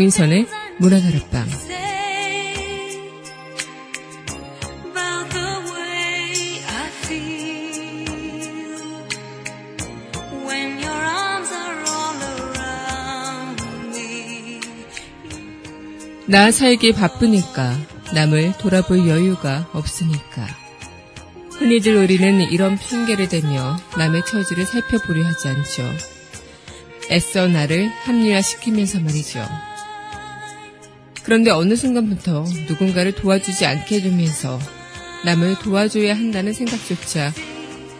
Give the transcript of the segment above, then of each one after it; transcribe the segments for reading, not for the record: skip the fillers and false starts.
강민선의 문화다락방. 나 살기 바쁘니까, 남을 돌아볼 여유가 없으니까. 흔히들 우리는 이런 핑계를 대며 남의 처지를 살펴보려 하지 않죠. 애써 나를 합리화시키면서 말이죠. 그런데 어느 순간부터 누군가를 도와주지 않게 해주면서 남을 도와줘야 한다는 생각조차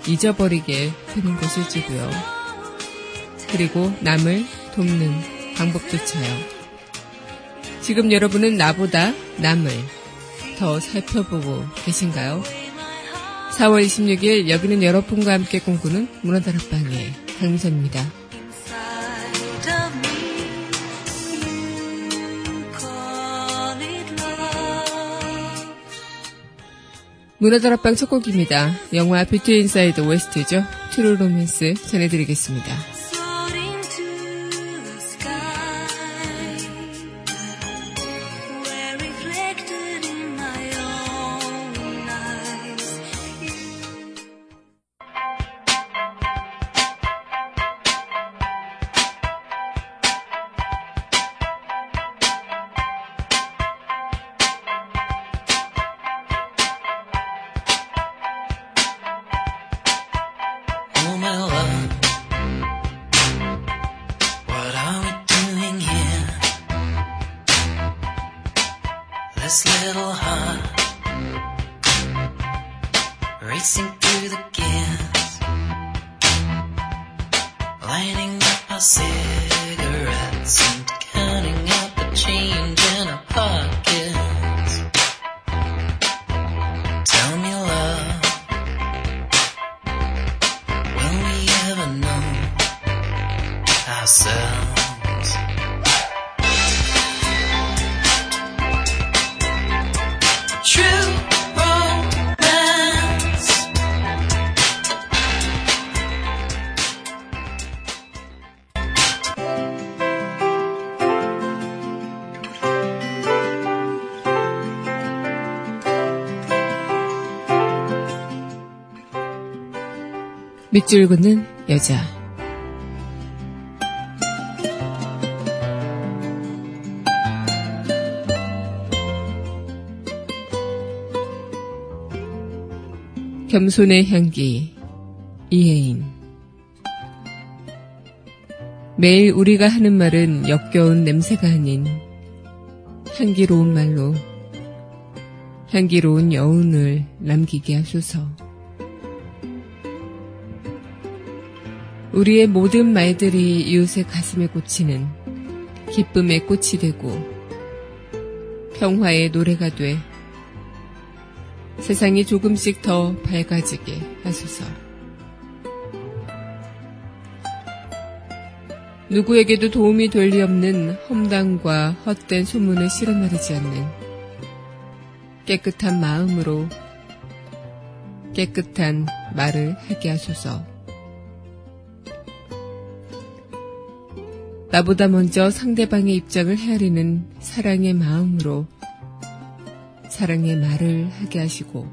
잊어버리게 되는 것일지도요. 그리고 남을 돕는 방법조차요. 지금 여러분은 나보다 남을 더 살펴보고 계신가요? 4월 26일 여기는 여러분과 함께 꿈꾸는 문화다락방의 강민선입니다. 문화다락방 첫 곡입니다. 영화 뷰티 인사이드 OST죠. 트루 로맨스 전해드리겠습니다. 밑줄 긋는 여자. 겸손의 향기. 이해인. 매일 우리가 하는 말은 역겨운 냄새가 아닌 향기로운 말로 향기로운 여운을 남기게 하소서. 우리의 모든 말들이 이웃의 가슴에 꽂히는 기쁨의 꽃이 되고 평화의 노래가 돼 세상이 조금씩 더 밝아지게 하소서. 누구에게도 도움이 될 리 없는 험담과 헛된 소문을 실어 나르지 않는 깨끗한 마음으로 깨끗한 말을 하게 하소서. 나보다 먼저 상대방의 입장을 헤아리는 사랑의 마음으로 사랑의 말을 하게 하시고,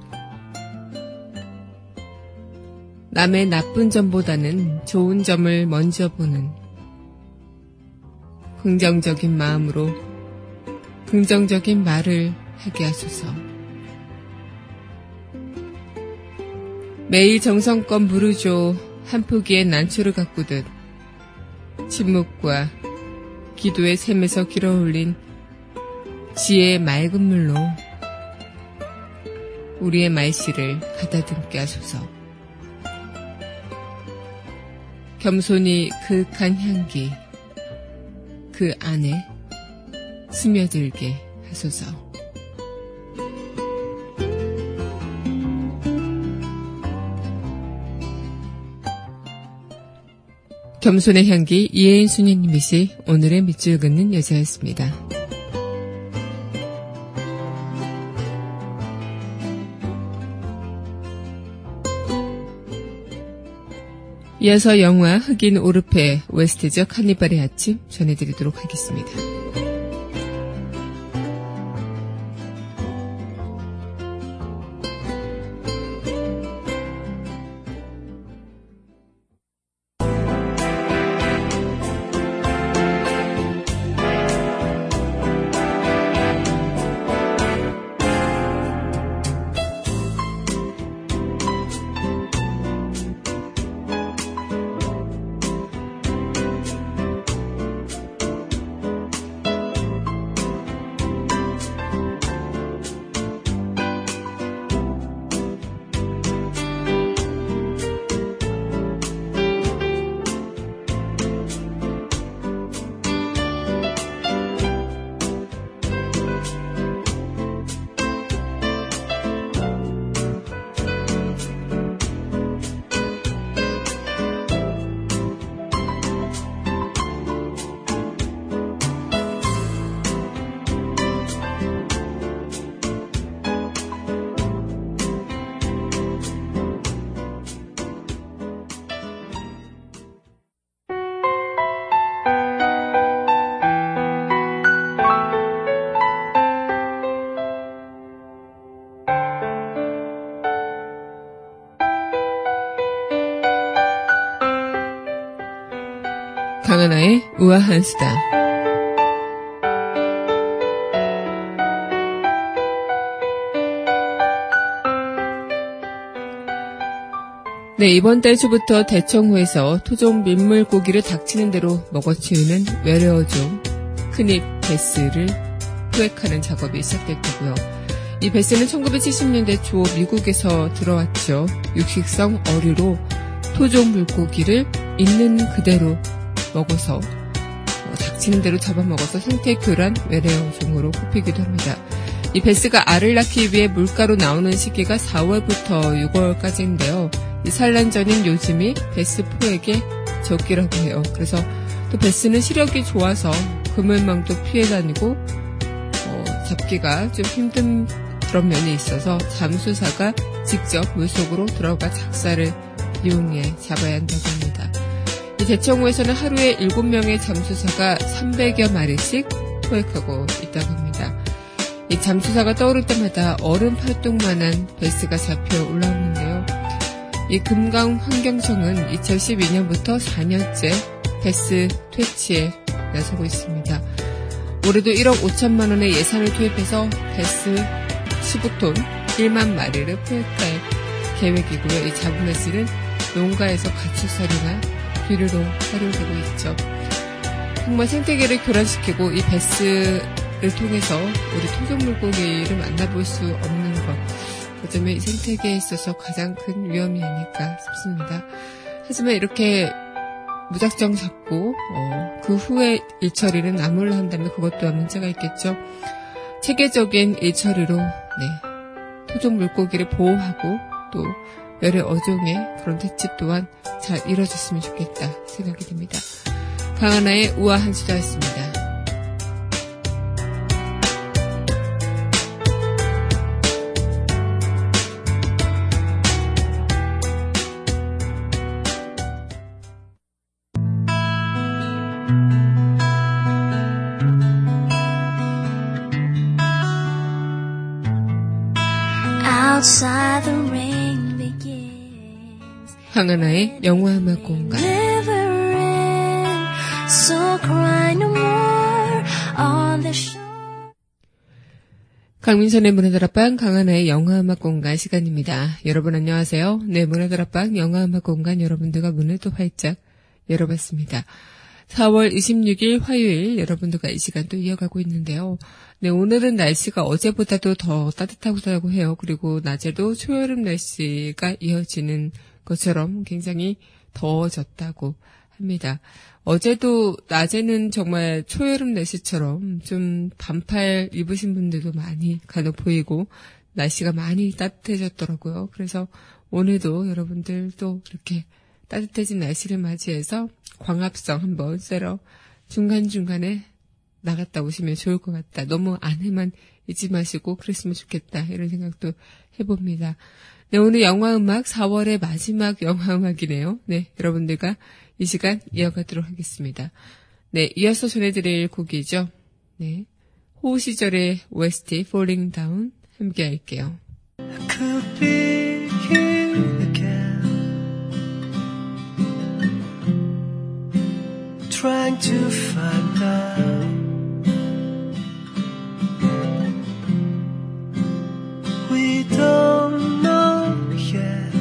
남의 나쁜 점보다는 좋은 점을 먼저 보는 긍정적인 마음으로 긍정적인 말을 하게 하소서. 매일 정성껏 물으죠. 한 포기의 난초를 가꾸듯 침묵과 기도의 샘에서 길어올린 지혜의 맑은 물로 우리의 말씨를 가다듬게 하소서. 겸손히 그윽한 향기 그 안에 스며들게 하소서. 겸손의 향기. 이해인 수녀님이시 오늘의 밑줄 긋는 여자였습니다. 이어서 영화 흑인 오르페 OST죠. 카니발의 아침 전해드리도록 하겠습니다. 강하나의 우아한 수다. 네, 이번 달 초부터 대청호에서 토종 민물고기를 닥치는 대로 먹어치우는 외래어종 큰입 베스를 포획하는 작업이 시작될 거고요. 이 베스는 1970년대 초 미국에서 들어왔죠. 육식성 어류로 토종 물고기를 있는 그대로 먹어서 닥치는 대로 잡아먹어서 생태교란 외래어종으로 꼽히기도 합니다. 이 베스가 알을 낳기 위해 물가로 나오는 시기가 4월부터 6월까지인데요. 이 산란전인 요즘이 베스 포획의 적기라고 해요. 그래서 또 베스는 시력이 좋아서 그물망도 피해 다니고 잡기가 좀 힘든 그런 면이 있어서 잠수사가 직접 물속으로 들어가 작사를 이용해 잡아야 한다고 합니다. 이 대청호에서는 하루에 7명의 잠수사가 300여 마리씩 포획하고 있다고 합니다. 이 잠수사가 떠오를 때마다 얼음 팔뚝만한 베스가 잡혀 올라오는데요. 이 금강환경청은 2012년부터 4년째 베스 퇴치에 나서고 있습니다. 올해도 1억 5천만 원의 예산을 투입해서 베스 15톤 1만 마리를 포획할 계획이고요. 이 잡은 베스는 농가에서 가축살이나 비료로 활용되고 있죠. 정말 생태계를 교란시키고 이 베스를 통해서 우리 토종 물고기를 만나볼 수 없는 것, 어쩌면 이 생태계에 있어서 가장 큰 위험이 아닐까 싶습니다. 하지만 이렇게 무작정 잡고 그 후에 일처리는 아무로 한다면 그것 또한 문제가 있겠죠. 체계적인 일처리로 토종 물고기를 보호하고 또 외래 어종의 그런 대치 또한 잘 이뤄졌으면 좋겠다 생각이 듭니다. 강하나의 우아한 수다였습니다. 강하나의 영화 음악 공간. 강민선의 문화다락방, 강하나의 영화 음악 공간 시간입니다. 여러분 안녕하세요. 네, 문화다락방 영화 음악 공간 여러분들과 문을 또 활짝 열어봤습니다. 4월 26일 화요일 여러분들과 이 시간 또 이어가고 있는데요. 네, 오늘은 날씨가 어제보다도 더 따뜻하다고 해요. 그리고 낮에도 초여름 날씨가 이어지는 것처럼 굉장히 더워졌다고 합니다. 어제도 낮에는 정말 초여름 날씨처럼 좀 반팔 입으신 분들도 많이 간혹 보이고 날씨가 많이 따뜻해졌더라고요. 그래서 오늘도 여러분들 또 이렇게 따뜻해진 날씨를 맞이해서 광합성 한번 쐬러 중간중간에 나갔다 오시면 좋을 것 같다. 너무 안에만 있지 마시고 그랬으면 좋겠다. 이런 생각도 해봅니다. 네, 오늘 영화음악 4월의 마지막 영화음악이네요. 네, 여러분들과 이 시간 이어가도록 하겠습니다. 네, 이어서 전해드릴 곡이죠. 네, 호우시절의 OST falling down 함께 할게요. Trying to find out, we don't know yet.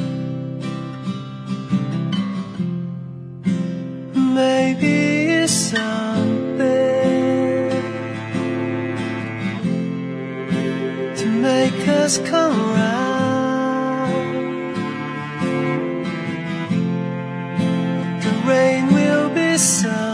Maybe it's something to make us come round. The rain will be soft.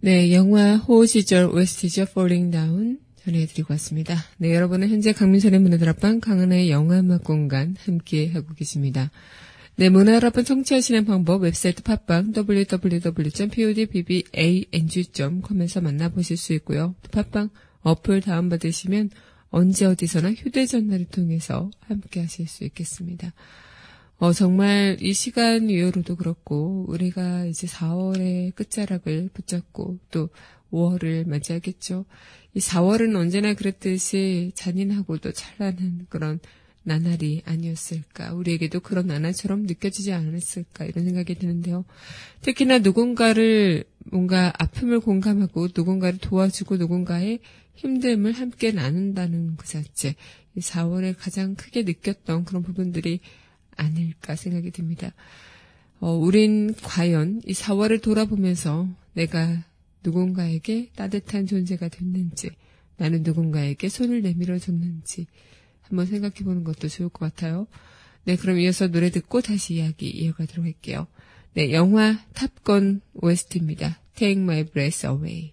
네, 영화 호우시절 OST죠. Falling Down 전해드리고 왔습니다. 네, 여러분은 현재 강민선의 문화다락방 강하나의 영화음악공간 함께하고 계십니다. 네, 문화다락방 청취하시는 방법 웹사이트 팟빵 www.podbbang.com에서 만나보실 수 있고요. 팟빵 어플 다운받으시면 언제 어디서나 휴대전화를 통해서 함께하실 수 있겠습니다. 정말 이 시간 이후로도 그렇고 우리가 이제 4월의 끝자락을 붙잡고 또 5월을 맞이하겠죠. 이 4월은 언제나 그랬듯이 잔인하고도 찬란한 그런 나날이 아니었을까, 우리에게도 그런 나날처럼 느껴지지 않았을까 이런 생각이 드는데요. 특히나 누군가를 뭔가 아픔을 공감하고 누군가를 도와주고 누군가의 힘듦을 함께 나눈다는 그 자체, 이 4월에 가장 크게 느꼈던 그런 부분들이 아닐까 생각이 듭니다. 우린 과연 이 4월을 돌아보면서 내가 누군가에게 따뜻한 존재가 됐는지, 나는 누군가에게 손을 내밀어 줬는지 한번 생각해보는 것도 좋을 것 같아요. 네, 그럼 이어서 노래 듣고 다시 이야기 이어가도록 할게요. 네, 영화 탑건 OST입니다. Take My Breath Away.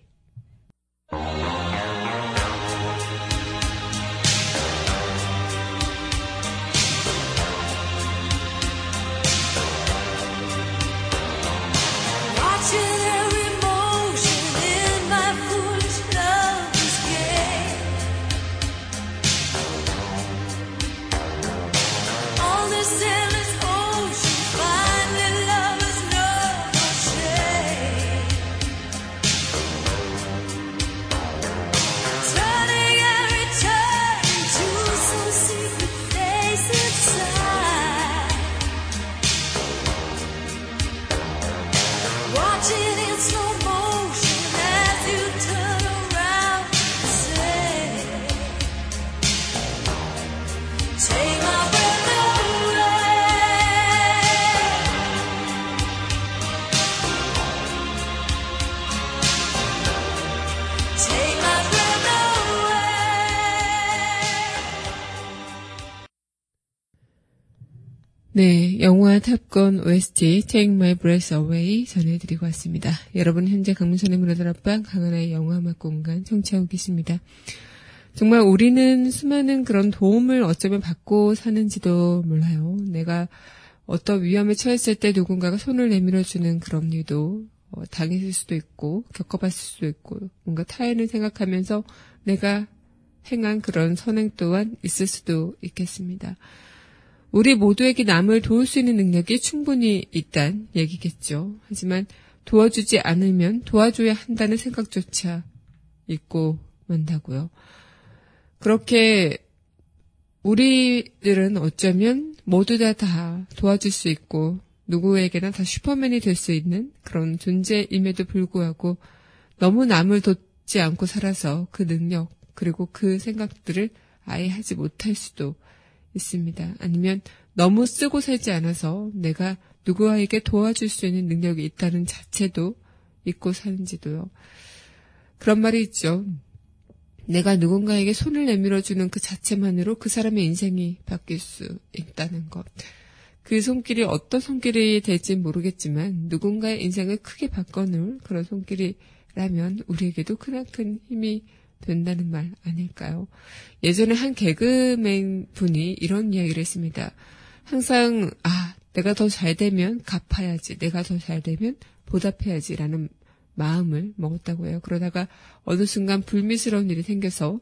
네, 영화 탑건 OST Take My Breath Away 전해드리고 왔습니다. 여러분 현재 강민선의 문화다락방 강하나의 영화음악 공간 청취하고 계십니다. 정말 우리는 수많은 그런 도움을 어쩌면 받고 사는지도 몰라요. 내가 어떤 위험에 처했을 때 누군가가 손을 내밀어주는 그런 일도 당했을 수도 있고 겪어봤을 수도 있고, 뭔가 타인을 생각하면서 내가 행한 그런 선행 또한 있을 수도 있겠습니다. 우리 모두에게 남을 도울 수 있는 능력이 충분히 있단 얘기겠죠. 하지만 도와주지 않으면 도와줘야 한다는 생각조차 있고 만다고요. 그렇게 우리들은 어쩌면 모두 다 도와줄 수 있고 누구에게나 다 슈퍼맨이 될 수 있는 그런 존재임에도 불구하고 너무 남을 돕지 않고 살아서 그 능력 그리고 그 생각들을 아예 하지 못할 수도 있습니다. 아니면 너무 쓰고 살지 않아서 내가 누구에게 도와줄 수 있는 능력이 있다는 자체도 잊고 사는지도요. 그런 말이 있죠. 내가 누군가에게 손을 내밀어주는 그 자체만으로 그 사람의 인생이 바뀔 수 있다는 것. 그 손길이 어떤 손길이 될지 모르겠지만 누군가의 인생을 크게 바꿔놓을 그런 손길이라면 우리에게도 크나큰 힘이 된다는 말 아닐까요? 예전에 한 개그맨 분이 이런 이야기를 했습니다. 항상 내가 더 잘되면 갚아야지, 내가 더 잘되면 보답해야지라는 마음을 먹었다고 해요. 그러다가 어느 순간 불미스러운 일이 생겨서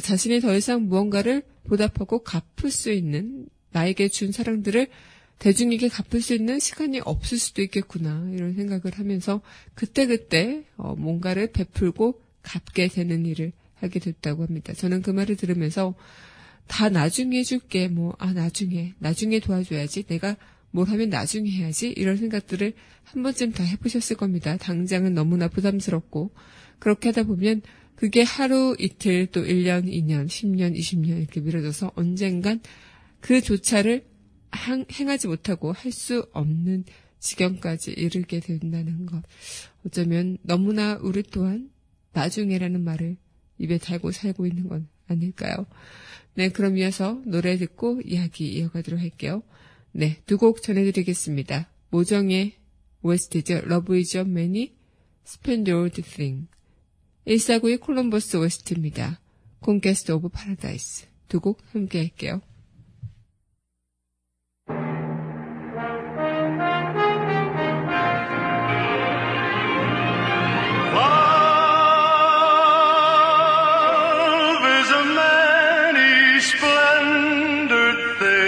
자신이 더 이상 무언가를 보답하고 갚을 수 있는, 나에게 준 사랑들을 대중에게 갚을 수 있는 시간이 없을 수도 있겠구나 이런 생각을 하면서 그때그때 뭔가를 베풀고 갚게 되는 일을 하게 됐다고 합니다. 저는 그 말을 들으면서 다 나중에 해줄게, 나중에 도와줘야지, 내가 뭘 하면 나중에 해야지 이런 생각들을 한 번쯤 다 해보셨을 겁니다. 당장은 너무나 부담스럽고 그렇게 하다 보면 그게 하루 이틀 또 1년, 2년, 10년, 20년 이렇게 미뤄져서 언젠간 그 조차를 행하지 못하고 할 수 없는 지경까지 이르게 된다는 것. 어쩌면 너무나 우리 또한 나중에라는 말을 입에 달고 살고 있는 건 아닐까요? 네, 그럼 이어서 노래 듣고 이야기 이어가도록 할게요. 네, 두 곡 전해드리겠습니다. 모정의 OST죠. Love is a Many, Splendored Thing. 1492의 콜럼부스 OST입니다. Conquest of Paradise. 두 곡 함께 할게요. Splendid thing,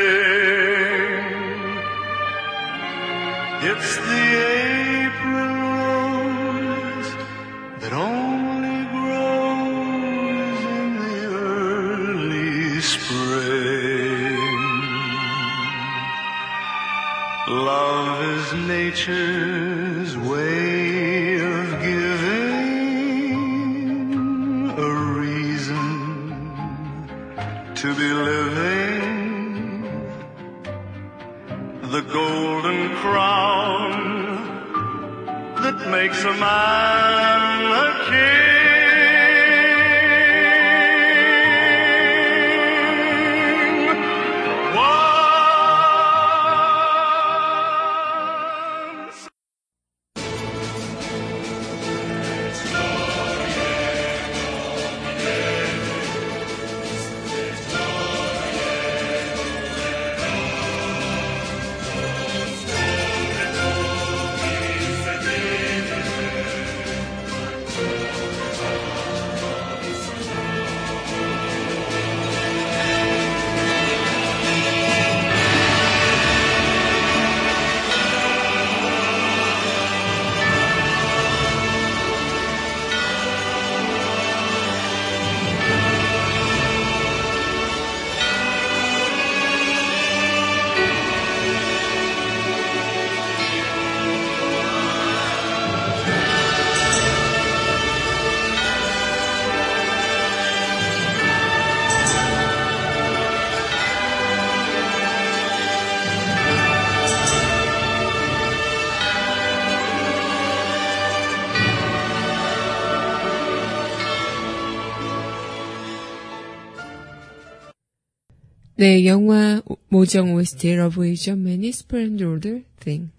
네, 영화 모정 OST Love is a Many, Splendored Thing.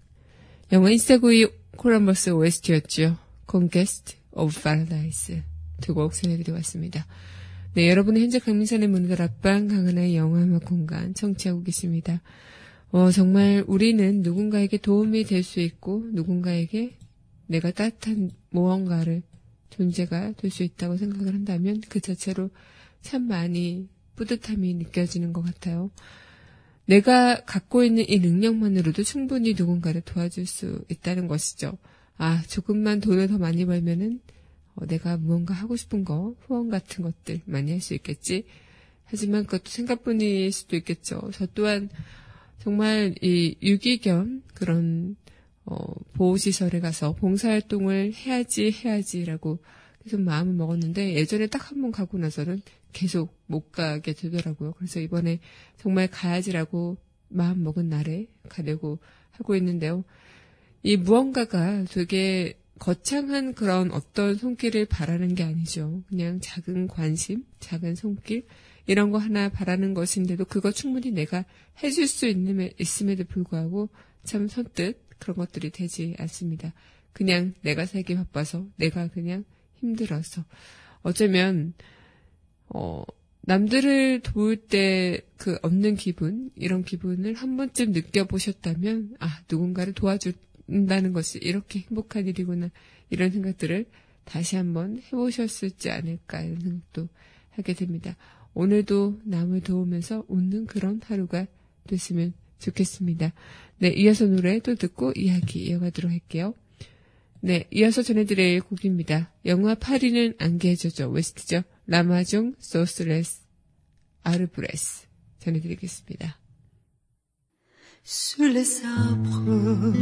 영화 1492의 콜럼부스 OST였죠. Conquest of Paradise. 두 곡 전해드려왔습니다. 네, 여러분은 현재 강민선의 문화다락방, 강하나의 영화음악 공간 청취하고 계십니다. 정말 우리는 누군가에게 도움이 될 수 있고 누군가에게 내가 따뜻한 무언가를 존재가 될 수 있다고 생각을 한다면 그 자체로 참 많이 뿌듯함이 느껴지는 것 같아요. 내가 갖고 있는 이 능력만으로도 충분히 누군가를 도와줄 수 있다는 것이죠. 아, 조금만 돈을 더 많이 벌면은 내가 무언가 하고 싶은 거, 후원 같은 것들 많이 할 수 있겠지. 하지만 그것도 생각뿐일 수도 있겠죠. 저 또한 정말 이 유기견 그런 보호시설에 가서 봉사활동을 해야지라고 계속 마음을 먹었는데 예전에 딱 한 번 가고 나서는 계속 못 가게 되더라고요. 그래서 이번에 정말 가야지라고 마음 먹은 날에 가려고 하고 있는데요. 이 무언가가 되게 거창한 그런 어떤 손길을 바라는 게 아니죠. 그냥 작은 관심, 작은 손길 이런 거 하나 바라는 것인데도 그거 충분히 내가 해줄 수 있음에도 불구하고 참 선뜻 그런 것들이 되지 않습니다. 그냥 내가 살기 바빠서, 내가 그냥 힘들어서 어쩌면 남들을 도울 때 그 얻는 기분, 이런 기분을 한 번쯤 느껴보셨다면 아, 누군가를 도와준다는 것이 이렇게 행복한 일이구나, 이런 생각들을 다시 한번 해보셨을지 않을까 이런 생각도 하게 됩니다. 오늘도 남을 도우면서 웃는 그런 하루가 됐으면 좋겠습니다. 네, 이어서 노래 또 듣고 이야기 이어가도록 할게요. 네, 이어서 전해드릴 곡입니다. 영화 파리는 안개에 젖어 OST죠. La Maison Sous Les Arbres 전해드리겠습니다. Sous les arbres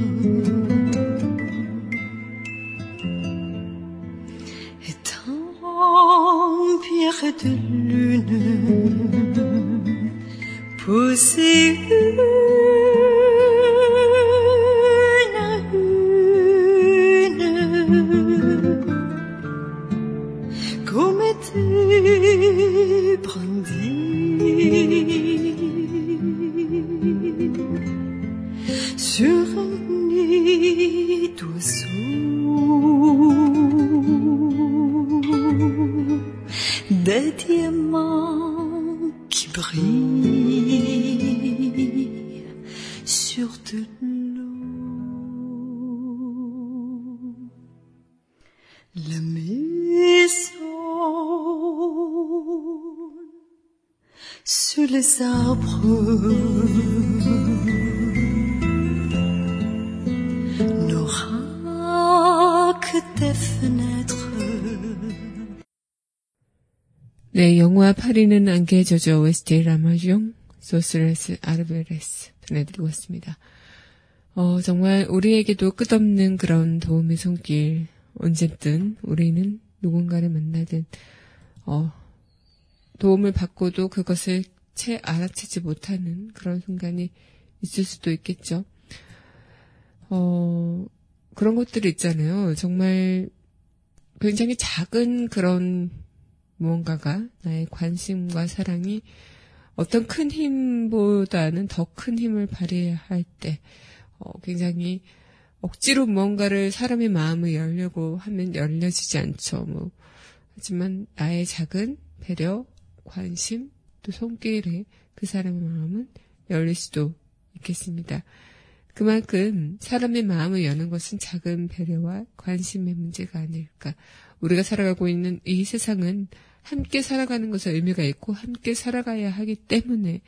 est un pierre de lune posée Les arbres n'aura que tes fenêtres. 네, 영화 파리는 안개에 젖어 OST La Maison Sous Les Arbres 전해드리고 왔습니다. 정말 우리에게도 끝없는 그런 도움의 손길, 언제든 우리는 누군가를 만나든 도움을 받고도 그것을 채 알아채지 못하는 그런 순간이 있을 수도 있겠죠. 그런 것들이 있잖아요. 정말 굉장히 작은 그런 무언가가 나의 관심과 사랑이 어떤 큰 힘보다는 더 큰 힘을 발휘할 때 굉장히 억지로 무언가를 사람의 마음을 열려고 하면 열려지지 않죠. 뭐. 하지만 나의 작은 배려, 관심, 또 손길에 그 사람의 마음은 열릴 수도 있겠습니다. 그만큼 사람의 마음을 여는 것은 작은 배려와 관심의 문제가 아닐까. 우리가 살아가고 있는 이 세상은 함께 살아가는 것에 의미가 있고 함께 살아가야 하기 때문에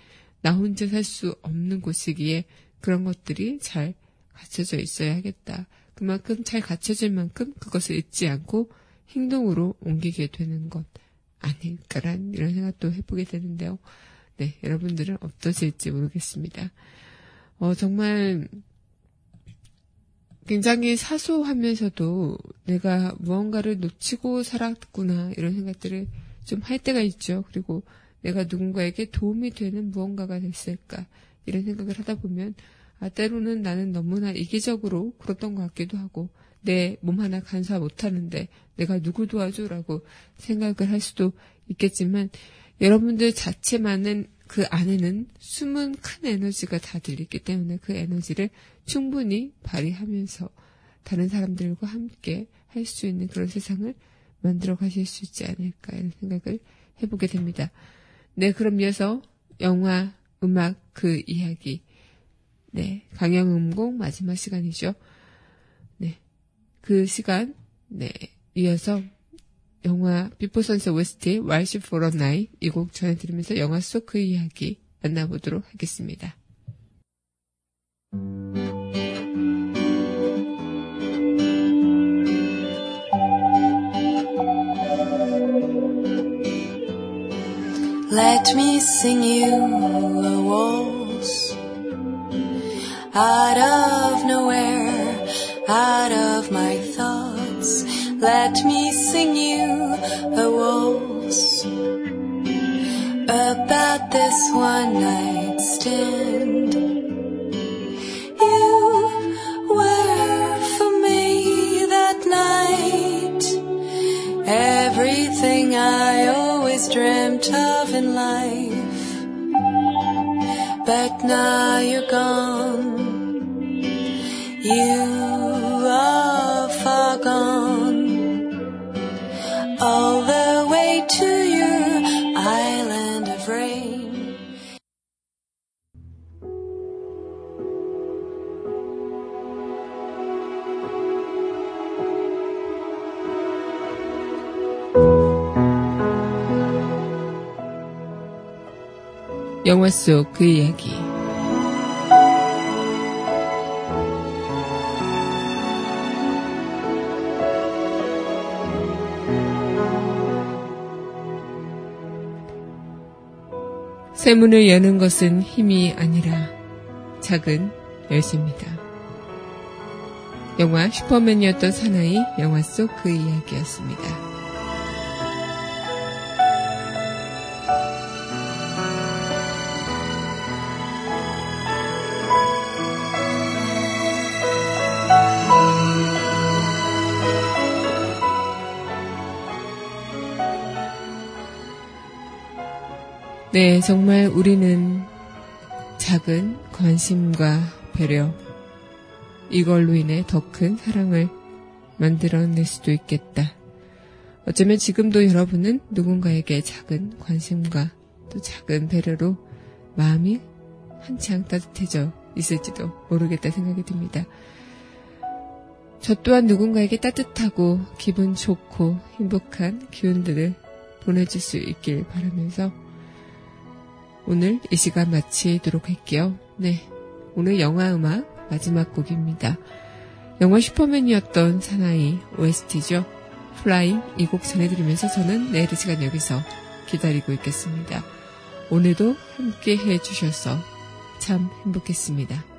나 혼자 살 수 없는 곳이기에 그런 것들이 잘 갖춰져 있어야 하겠다. 그만큼 잘 갖춰질 만큼 그것을 잊지 않고 행동으로 옮기게 되는 것 아닐까란 이런 생각도 해보게 되는데요. 네, 여러분들은 어떠실지 모르겠습니다. 정말 굉장히 사소하면서도 내가 무언가를 놓치고 살았구나 이런 생각들을 좀 할 때가 있죠. 그리고 내가 누군가에게 도움이 되는 무언가가 됐을까 이런 생각을 하다 보면 때로는 나는 너무나 이기적으로 굴었던 것 같기도 하고 내 몸 하나 간사 못하는데 내가 누굴 도와줘라고 생각을 할 수도 있겠지만 여러분들 자체만은 그 안에는 숨은 큰 에너지가 다들 있기 때문에 그 에너지를 충분히 발휘하면서 다른 사람들과 함께 할 수 있는 그런 세상을 만들어 가실 수 있지 않을까 이런 생각을 해보게 됩니다. 네, 그럼 이어서 영화, 음악, 그 이야기 네, 강영음공 마지막 시간이죠. 네, 그 시간 네, 이어서 영화 비포 선셋 OST Why She For A Night 이 곡 전해드리면서 영화 속 그 이야기 만나보도록 하겠습니다. Let me sing you a waltz Out of nowhere, out of my thoughts Let me sing you a waltz about this one night stand. You were for me that night, everything I always dreamt of in life. But now you're gone, you are far gone. All the way to your island of rain. 영화 속 그 이야기. 새 문을 여는 것은 힘이 아니라 작은 열쇠입니다. 영화 슈퍼맨이었던 사나이 영화 속 그 이야기였습니다. 네, 정말 우리는 작은 관심과 배려, 이걸로 인해 더 큰 사랑을 만들어낼 수도 있겠다. 어쩌면 지금도 여러분은 누군가에게 작은 관심과 또 작은 배려로 마음이 한창 따뜻해져 있을지도 모르겠다 생각이 듭니다. 저 또한 누군가에게 따뜻하고 기분 좋고 행복한 기운들을 보내줄 수 있길 바라면서 오늘 이 시간 마치도록 할게요. 네, 오늘 영화음악 마지막 곡입니다. 영화 슈퍼맨이었던 사나이 OST죠. Flying 이 곡 전해드리면서 저는 내일 이 시간 여기서 기다리고 있겠습니다. 오늘도 함께 해주셔서 참 행복했습니다.